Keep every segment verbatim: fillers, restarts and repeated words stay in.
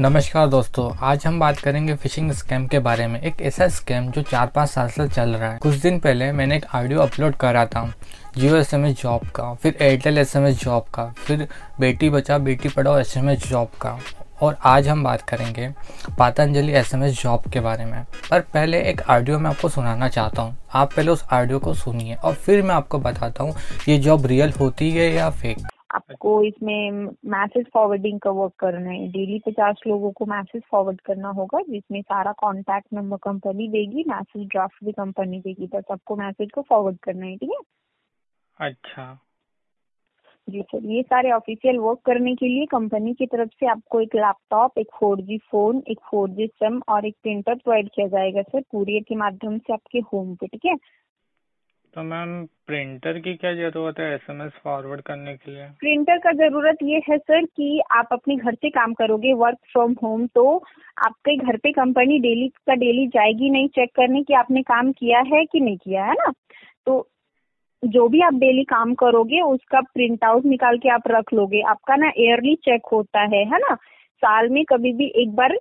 नमस्कार दोस्तों, आज हम बात करेंगे फिशिंग स्कैम के बारे में। एक ऐसा स्कैम जो चार पाँच साल से चल रहा है। कुछ दिन पहले मैंने एक ऑडियो अपलोड करा था Jio S M S job का, फिर Airtel S M S job का, फिर Beti Bachao Beti Padhao S M S job का, और आज हम बात करेंगे Patanjali S M S job के बारे में। पर पहले एक ऑडियो मैं आपको सुनाना चाहता हूँ। आप पहले उस ऑडियो को सुनिए और फिर मैं आपको बताता हूँ ये जॉब रियल होती है या फेक। आपको इसमें मैसेज फॉरवर्डिंग का वर्क करना है। डेली पचास लोगों को मैसेज फॉरवर्ड करना होगा, जिसमें सारा कॉन्टैक्ट नंबर कंपनी देगी, मैसेज ड्राफ्ट भी कंपनी देगी, तो सबको मैसेज को फॉरवर्ड करना है। ठीक है, अच्छा जी सर। ये सारे ऑफिशियल वर्क करने के लिए कंपनी की तरफ से आपको एक लैपटॉप, एक फोर जी फोन, एक फोर जी सिम और एक प्रिंटर प्रोवाइड किया जाएगा सर, कुरियर के माध्यम से आपके होम पे। ठीक है, तो मैम प्रिंटर की क्या जरूरत है एसएमएस फॉरवर्ड करने के लिए? प्रिंटर का जरूरत ये है सर कि आप अपने घर से काम करोगे, वर्क फ्रॉम होम, तो आपके घर पे कंपनी डेली का डेली जाएगी नहीं चेक करने कि आपने काम किया है कि नहीं किया है ना। तो जो भी आप डेली काम करोगे उसका प्रिंट आउट निकाल के आप रख लोगे। आपका ना ईयरली चेक होता है, है ना। साल में कभी भी एक बार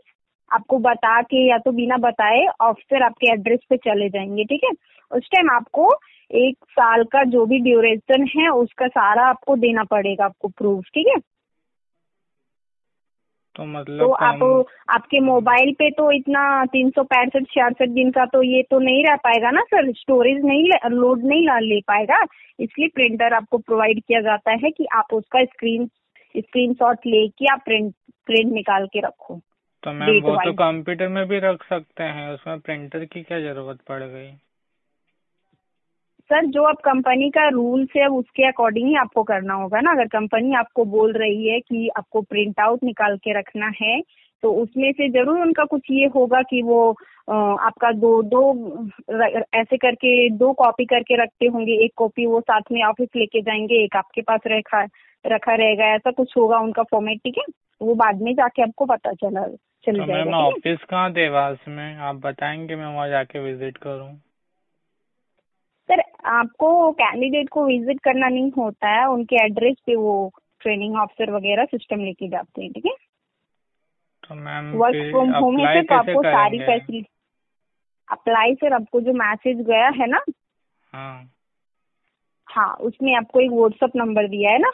आपको बता के या तो बिना बताए ऑफिसर आपके एड्रेस पे चले जाएंगे। ठीक है, उस टाइम आपको एक साल का जो भी ड्यूरेशन है उसका सारा आपको देना पड़ेगा, आपको प्रूफ। ठीक है, तो मतलब तो आप आपके मोबाइल पे तो इतना तीन सौ पैंसठ छियासठ दिन का तो ये तो नहीं रह पाएगा ना सर, स्टोरेज नहीं लोड नहीं ले पाएगा। इसलिए प्रिंटर आपको प्रोवाइड किया जाता है कि आप उसका स्क्रीन स्क्रीनशॉट लेके आप प्रिंट प्रिंट निकाल के रखो। तो मैम वो तो कंप्यूटर में भी रख सकते हैं, उसमें प्रिंटर की क्या जरूरत पड़ गई? सर जो अब कंपनी का रूल्स है उसके अकॉर्डिंग ही आपको करना होगा ना। अगर कंपनी आपको बोल रही है कि आपको प्रिंट आउट निकाल के रखना है तो उसमें से जरूर उनका कुछ ये होगा कि वो आपका दो दो ऐसे करके दो कॉपी करके रखते होंगे। एक कॉपी वो साथ में ऑफिस लेके जाएंगे, एक आपके पास रखा रखा रहेगा, ऐसा कुछ होगा उनका फॉर्मेट। ठीक है, वो बाद में जाके आपको पता चला चल जाएगा। ऑफिस कहाँ देवास में आप बताएंगे, मैं वहाँ जाके विजिट करूँ? सर आपको कैंडिडेट को विजिट करना नहीं होता है, उनके एड्रेस पे वो ट्रेनिंग ऑफिसर वगैरह सिस्टम लेके जाते हैं। ठीक है, तो मैम वर्क फ्रॉम होम है तो आपको सारी फैसिलिटी अप्लाई सर आपको जो मैसेज गया है ना, हाँ हाँ उसमें आपको एक व्हाट्सएप नंबर दिया है ना।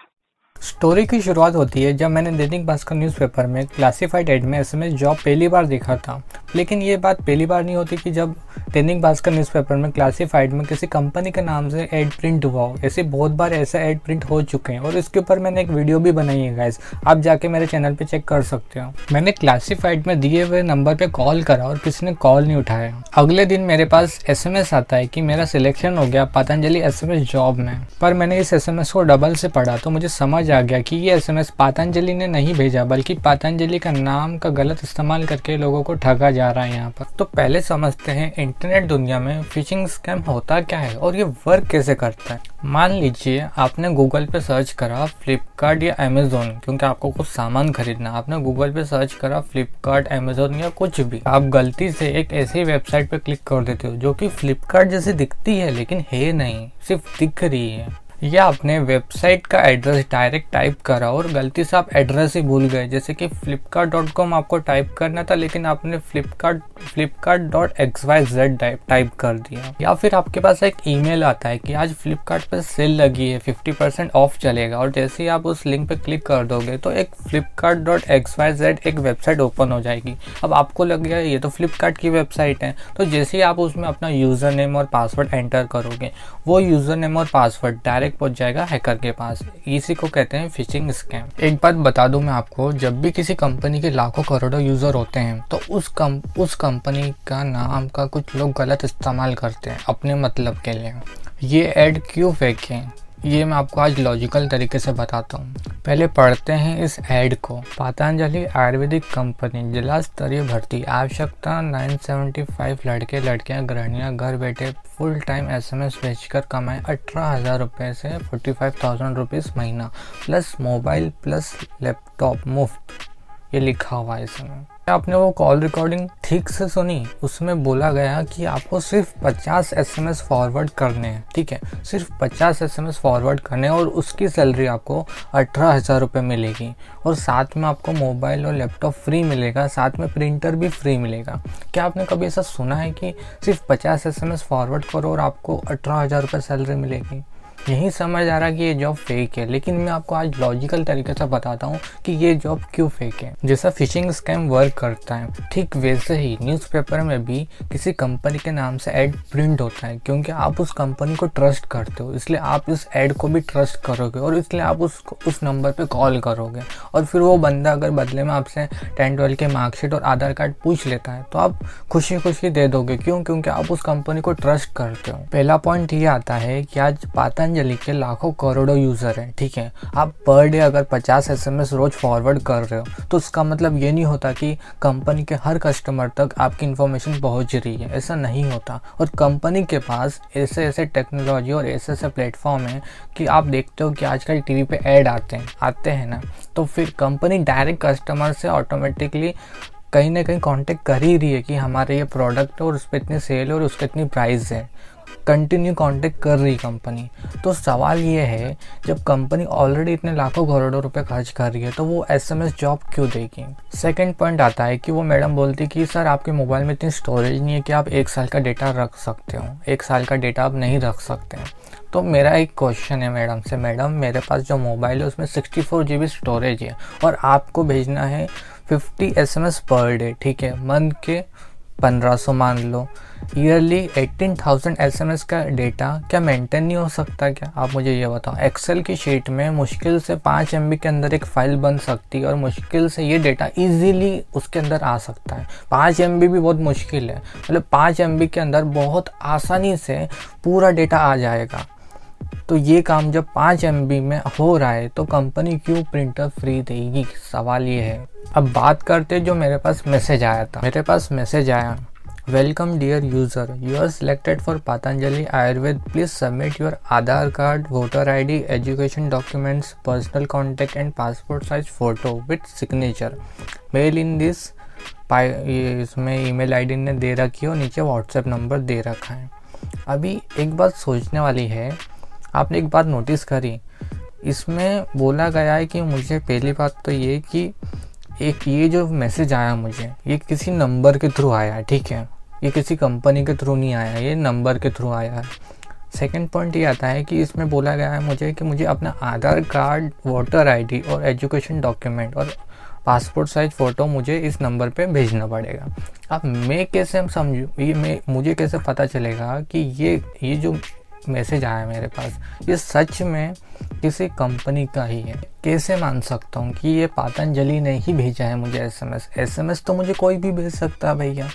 स्टोरी की शुरुआत होती है जब मैंने दैनिक भास्कर न्यूज़पेपर में क्लासिफाइड एड में एस एम एस जॉब पहली बार देखा था। लेकिन ये बात पहली बार नहीं होती कि जब दैनिक भास्कर न्यूज़पेपर में क्लासिफाइड में किसी कंपनी के नाम से एड प्रिंट हुआ हो। ऐसे बहुत बार ऐसा एड प्रिंट हो चुके हैं और इसके ऊपर मैंने एक वीडियो भी बनाई है गाइस, आप जाके मेरे चैनल पर चेक कर सकते हो। मैंने क्लासिफाइड में दिए हुए नंबर पर कॉल करा और किसी ने कॉल नहीं उठाया। अगले दिन मेरे पास एस एम एस आता है कि मेरा सिलेक्शन हो गया Patanjali S M S job में। पर मैंने इस एस एम एस को डबल से पढ़ा तो मुझे समझ आ गया कि ये एसएमएस पतंजलि ने नहीं भेजा बल्कि पतंजलि का नाम का गलत इस्तेमाल करके लोगों को ठगा जा रहा है यहाँ पर। तो पहले समझते हैं इंटरनेट दुनिया में फिशिंग स्कैम होता क्या है और ये वर्क कैसे करता है। मान लीजिए आपने गूगल पे सर्च करा फ्लिपकार्ट या अमेजोन, क्योंकि आपको कुछ सामान खरीदना, आपने गूगल पे सर्च करा फ्लिपकार्ट अमेजोन या कुछ भी, आप गलती से एक ऐसी वेबसाइट पे क्लिक कर देते हो जो कि फ्लिपकार्ट जैसे दिखती है लेकिन है नहीं, सिर्फ दिख रही है, या आपने वेबसाइट का एड्रेस डायरेक्ट टाइप करा और गलती से आप एड्रेस ही भूल गए, जैसे कि फ्लिपकार्ट डॉट कॉम आपको टाइप करना था लेकिन आपने Flipkart Flipkart dot X Y Z type कर दिया। या फिर आपके पास एक ईमेल आता है कि आज फ्लिपकार्ट पर सेल लगी है, फिफ्टी परसेंट ऑफ चलेगा, और जैसे ही आप उस लिंक पे क्लिक कर दोगे तो एक Flipkart dot X Y Z एक वेबसाइट ओपन हो जाएगी। अब आपको लग गया ये तो फ्लिपकार्ट की वेबसाइट है, तो जैसे ही आप उसमें अपना यूज़र नेम और पासवर्ड एंटर करोगे वो यूज़र नेम और पासवर्ड डायरेक्ट पहुंच जाएगा हैकर के पास। इसी को कहते हैं फिशिंग स्कैम। एक बात बता दूं मैं आपको, जब भी किसी कंपनी के लाखों करोड़ों यूजर होते हैं तो उस कम, उस कंपनी का नाम का कुछ लोग गलत इस्तेमाल करते हैं अपने मतलब के लिए। ये ऐड क्यों फेक है ये मैं आपको आज लॉजिकल तरीके से बताता हूँ। पहले पढ़ते हैं इस ऐड को। पतंजलि आयुर्वेदिक कंपनी, जिला स्तरीय भर्ती, आवश्यकता नौ सौ पचहत्तर लड़के लड़कियां गृहणियां घर बैठे फुल टाइम एसएमएस भेजकर कमाए अठारह हजार रुपये से फोर्टी फाइव थाउजेंड रुपीज़ महीना, प्लस मोबाइल प्लस लैपटॉप मुफ्त, ये लिखा हुआ है इसमें। आपने वो कॉल रिकॉर्डिंग ठीक से सुनी, उसमें बोला गया कि आपको सिर्फ पचास एसएमएस फॉरवर्ड करने हैं, ठीक है, सिर्फ पचास एसएमएस फॉरवर्ड करने और उसकी सैलरी आपको अठारह हजार रुपये मिलेगी और साथ में आपको मोबाइल और लैपटॉप फ्री मिलेगा, साथ में प्रिंटर भी फ्री मिलेगा। क्या आपने कभी ऐसा सुना है कि सिर्फ पचास एसएमएस फॉरवर्ड करो और आपको अठारह हजार रुपये सैलरी मिलेगी? यही समझ आ रहा है कि ये जॉब फेक है, लेकिन मैं आपको आज लॉजिकल तरीके से बताता हूँ कि ये जॉब क्यों फेक है। जैसा फिशिंग स्कैम वर्क करता है, ठीक वैसे ही न्यूज़पेपर में भी किसी कंपनी के नाम से ऐड प्रिंट होता है, क्योंकि आप उस कंपनी को ट्रस्ट करते हो, इसलिए आप उस ऐड को भी ट्रस्ट करोगे और इसलिए आप उसको उस नंबर पर कॉल करोगे। और फिर वो बंदा अगर बदले में आपसे टेन ट्वेल्व के मार्कशीट और आधार कार्ड पूछ लेता है तो आप खुशी खुशी दे दोगे। क्यों? क्योंकि आप उस कंपनी को ट्रस्ट करते हो। पहला पॉइंट ये आता है कि आज पातंजलि के लाखों करोड़ों यूजर हैं, ठीक है। आप पर डे अगर पचास एसएमएस रोज फॉरवर्ड कर रहे हो तो उसका मतलब ये नहीं होता कि कंपनी के हर कस्टमर तक आपकी इन्फॉर्मेशन पहुंच रही है, ऐसा नहीं होता। और कंपनी के पास ऐसे ऐसे टेक्नोलॉजी और ऐसे ऐसे प्लेटफॉर्म है कि आप देखते हो कि आजकल टीवी पे ऐड आते हैं आते हैं ना, तो फिर कंपनी डायरेक्ट कस्टमर से ऑटोमेटिकली कहीं ना कहीं कॉन्टेक्ट कर ही रही है कि हमारे ये प्रोडक्ट है और उस पर इतनी सेल है और उसके इतनी प्राइस है, कंटिन्यू कांटेक्ट कर रही कंपनी। तो सवाल ये है, जब कंपनी ऑलरेडी इतने लाखों करोड़ों रुपए खर्च कर रही है तो वो एसएमएस जॉब क्यों देगी? सेकंड पॉइंट आता है कि वो मैडम बोलती कि सर आपके मोबाइल में इतनी स्टोरेज नहीं है कि आप एक साल का डेटा रख सकते हो, एक साल का डेटा आप नहीं रख सकते हैं। तो मेरा एक क्वेश्चन है मैडम से, मैडम मेरे पास जो मोबाइल है उसमें sixty four G B storage है और आपको भेजना है fifty S M S per day, ठीक है, मंथ के पंद्रह सौ मान लो, yearly eighteen thousand S M S का डेटा क्या मेंटेन नहीं हो सकता? क्या आप मुझे ये बताओ, एक्सेल की शीट में मुश्किल से पाँच एम बी के अंदर एक फाइल बन सकती है और मुश्किल से ये डेटा इजीली उसके अंदर आ सकता है। पाँच एम बी भी बहुत मुश्किल है, मतलब पाँच एम बी के अंदर बहुत आसानी से पूरा डेटा आ जाएगा। तो ये काम जब पाँच एम बी में हो रहा है तो कंपनी क्यों प्रिंटर फ्री देगी? सवाल ये है। अब बात करते जो मेरे पास मैसेज आया था, मेरे पास मैसेज आया, welcome dear user, you are selected for Patanjali Ayurved, please submit your Aadhaar card, voter ID, education documents, personal contact and passport size photo with signature, mail in this, इसमें ईमेल आईडी ने दे रखी है और नीचे व्हाट्सएप नंबर दे रखा है। अभी एक बात सोचने वाली है, आपने एक बात नोटिस करी, इसमें बोला गया है कि मुझे, पहली बात तो ये कि एक ये जो मैसेज आया मुझे ये किसी नंबर के थ्रू आया है, ठीक है, ये किसी कंपनी के थ्रू नहीं आया, ये नंबर के थ्रू आया है। सेकंड पॉइंट ये आता है कि इसमें बोला गया है मुझे कि मुझे अपना आधार कार्ड, वोटर आईडी और एजुकेशन डॉक्यूमेंट और पासपोर्ट साइज फ़ोटो मुझे इस नंबर पे भेजना पड़ेगा। अब मैं कैसे हम समझूँ, ये मैं मुझे कैसे पता चलेगा कि ये ये जो मैसेज आया मेरे पास ये सच में किसी कंपनी का ही है? कैसे मान सकता हूँ कि ये पतंजलि ने ही भेजा है मुझे एसएमएस? एसएमएस तो मुझे कोई भी भेज सकता है भैया,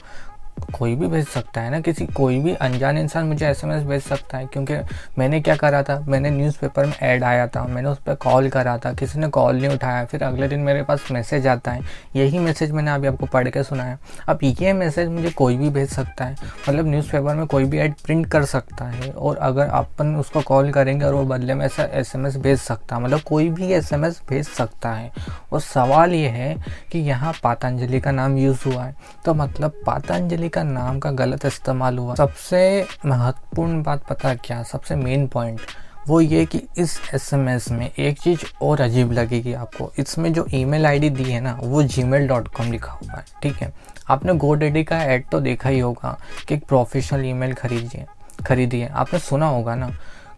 कोई भी भेज सकता है ना, किसी कोई भी अनजान इंसान मुझे एसएमएस भेज सकता है। क्योंकि मैंने क्या करा था, मैंने न्यूज़पेपर में ऐड आया था, मैंने उस पर कॉल करा था, किसी ने कॉल नहीं उठाया, फिर अगले दिन मेरे पास मैसेज आता है, यही मैसेज मैंने अभी आपको पढ़ के सुनाया। अब ये मैसेज मुझे कोई भी भेज सकता है, मतलब न्यूज़पेपर में कोई भी ऐड प्रिंट कर सकता है और अगर अपन उसको कॉल करेंगे और वो बदले में ऐसा एसएमएस भेज सकता है, मतलब कोई भी एसएमएस भेज सकता है। और सवाल ये है कि यहाँ पतंजलि का नाम यूज़ हुआ है, तो मतलब पतंजलि का नाम का गलत इस्तेमाल हुआ। सबसे महत्वपूर्ण बात पता क्या, सबसे मेन पॉइंट वो ये कि इस एसएमएस में एक चीज़ और अजीब लगेगी आपको, इसमें जो ईमेल आईडी दी है ना वो जीमेल डॉट कॉम लिखा हुआ है, ठीक है। आपने GoDaddy का ऐड तो देखा ही होगा कि एक प्रोफेशनल ईमेल खरीदिए खरीदिए आपने सुना होगा ना।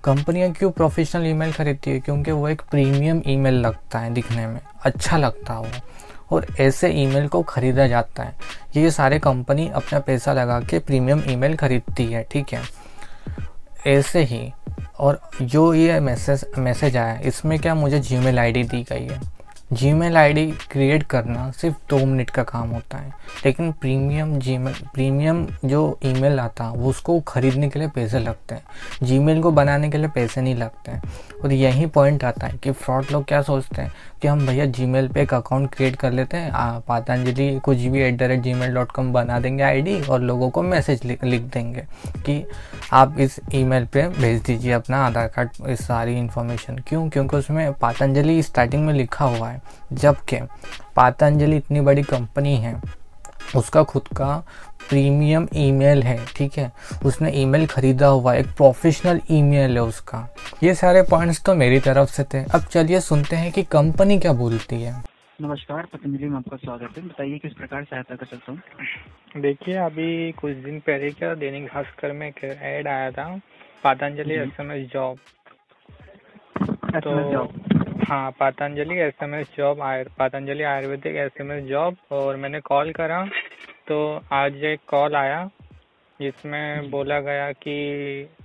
कंपनियां क्यों प्रोफेशनल ईमेल खरीदती है? क्योंकि वो एक प्रीमियम ईमेल लगता है, दिखने में अच्छा लगता है वो, और ऐसे ईमेल को ख़रीदा जाता है। ये सारे कंपनी अपना पैसा लगा के प्रीमियम ईमेल खरीदती है, ठीक है। ऐसे ही और जो ये मैसेज मैसेज आया इसमें क्या मुझे जीमेल आईडी दी गई है। जीमेल आईडी क्रिएट करना सिर्फ दो मिनट का काम होता है, लेकिन प्रीमियम जीमेल प्रीमियम जो ईमेल आता है वो उसको ख़रीदने के लिए पैसे लगते हैं, जीमेल को बनाने के लिए पैसे नहीं लगते हैं। और यही पॉइंट आता है कि फ्रॉड लोग क्या सोचते हैं कि हम भैया जीमेल पे एक अकाउंट क्रिएट कर लेते हैं, पतंजलि कुछ भी at the rate Gmail dot com बना देंगे आईडी और लोगों को मैसेज लिख देंगे कि आप इस ईमेल पे भेज दीजिए अपना आधार कार्ड, इस सारी इन्फॉर्मेशन। क्यों? क्योंकि उसमें पतंजलि स्टार्टिंग में लिखा हुआ है, जबकि पतंजलि इतनी बड़ी कंपनी है, उसका खुद का प्रीमियम ईमेल है, ठीक है, उसने ईमेल खरीदा हुआ, एक प्रोफेशनल ईमेल है उसका। ये सारे पॉइंट्स तो मेरी तरफ से थे। अब चलिए सुनते हैं कि कंपनी क्या बोलती है। नमस्कार, पतंजलि में आपका स्वागत है। बताइए किस प्रकार सहायता कर सकता हूँ। देखिए, अभी कुछ दिन पहले क्या दैनिक भास्कर में एक एड आया था, पतंजलि एसएमएस जॉब। तो हाँ, Patanjali SMS job, Patanjali Ayurvedic SMS job. और मैंने कॉल करा तो आज एक कॉल आया जिसमें बोला गया कि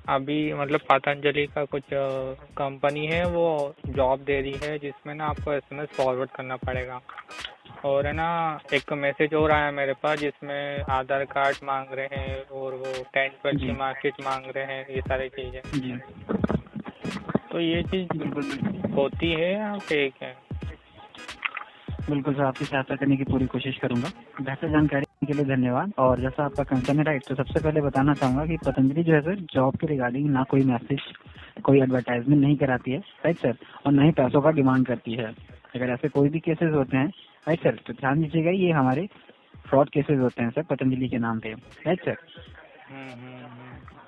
अभी मतलब पतंजलि का कुछ कंपनी है वो जॉब दे रही है जिसमें ना आपको एसएमएस फॉरवर्ड करना पड़ेगा। और है ना एक मैसेज और आया मेरे पास जिसमें आधार कार्ड मांग रहे हैं और वो टेन ट्वेल्थ की मार्कशीट मांग रहे हैं, ये सारी चीज़ें। तो ये चीज़ होती है या फेक है? बिल्कुल सर, आपकी सहायता करने की पूरी कोशिश करूंगा। बेहतर जानकारी के लिए धन्यवाद। और जैसा आपका कंसर्न है राइट, तो सबसे पहले बताना चाहूंगा कि पतंजलि जो है सर जॉब के रिगार्डिंग ना कोई मैसेज, कोई एडवर्टाइजमेंट नहीं कराती है, राइट सर, और ना ही पैसों का डिमांड करती है। अगर ऐसे कोई भी केसेस होते हैं, राइट सर, तो ध्यान दीजिएगा ये हमारे फ्रॉड केसेस होते हैं सर पतंजलि के नाम पे, राइट सर।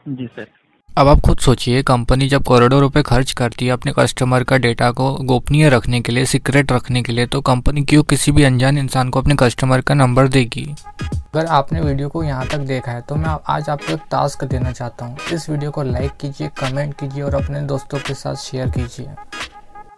जी सर। अब आप खुद सोचिए, कंपनी जब करोड़ों रुपए खर्च करती है अपने कस्टमर का डेटा को गोपनीय रखने के लिए, सीक्रेट रखने के लिए, तो कंपनी क्यों किसी भी अनजान इंसान को अपने कस्टमर का नंबर देगी। अगर आपने वीडियो को यहाँ तक देखा है तो मैं आज आपको एक टास्क देना चाहता हूँ। इस वीडियो को लाइक कीजिए, कमेंट कीजिए और अपने दोस्तों के साथ शेयर कीजिए।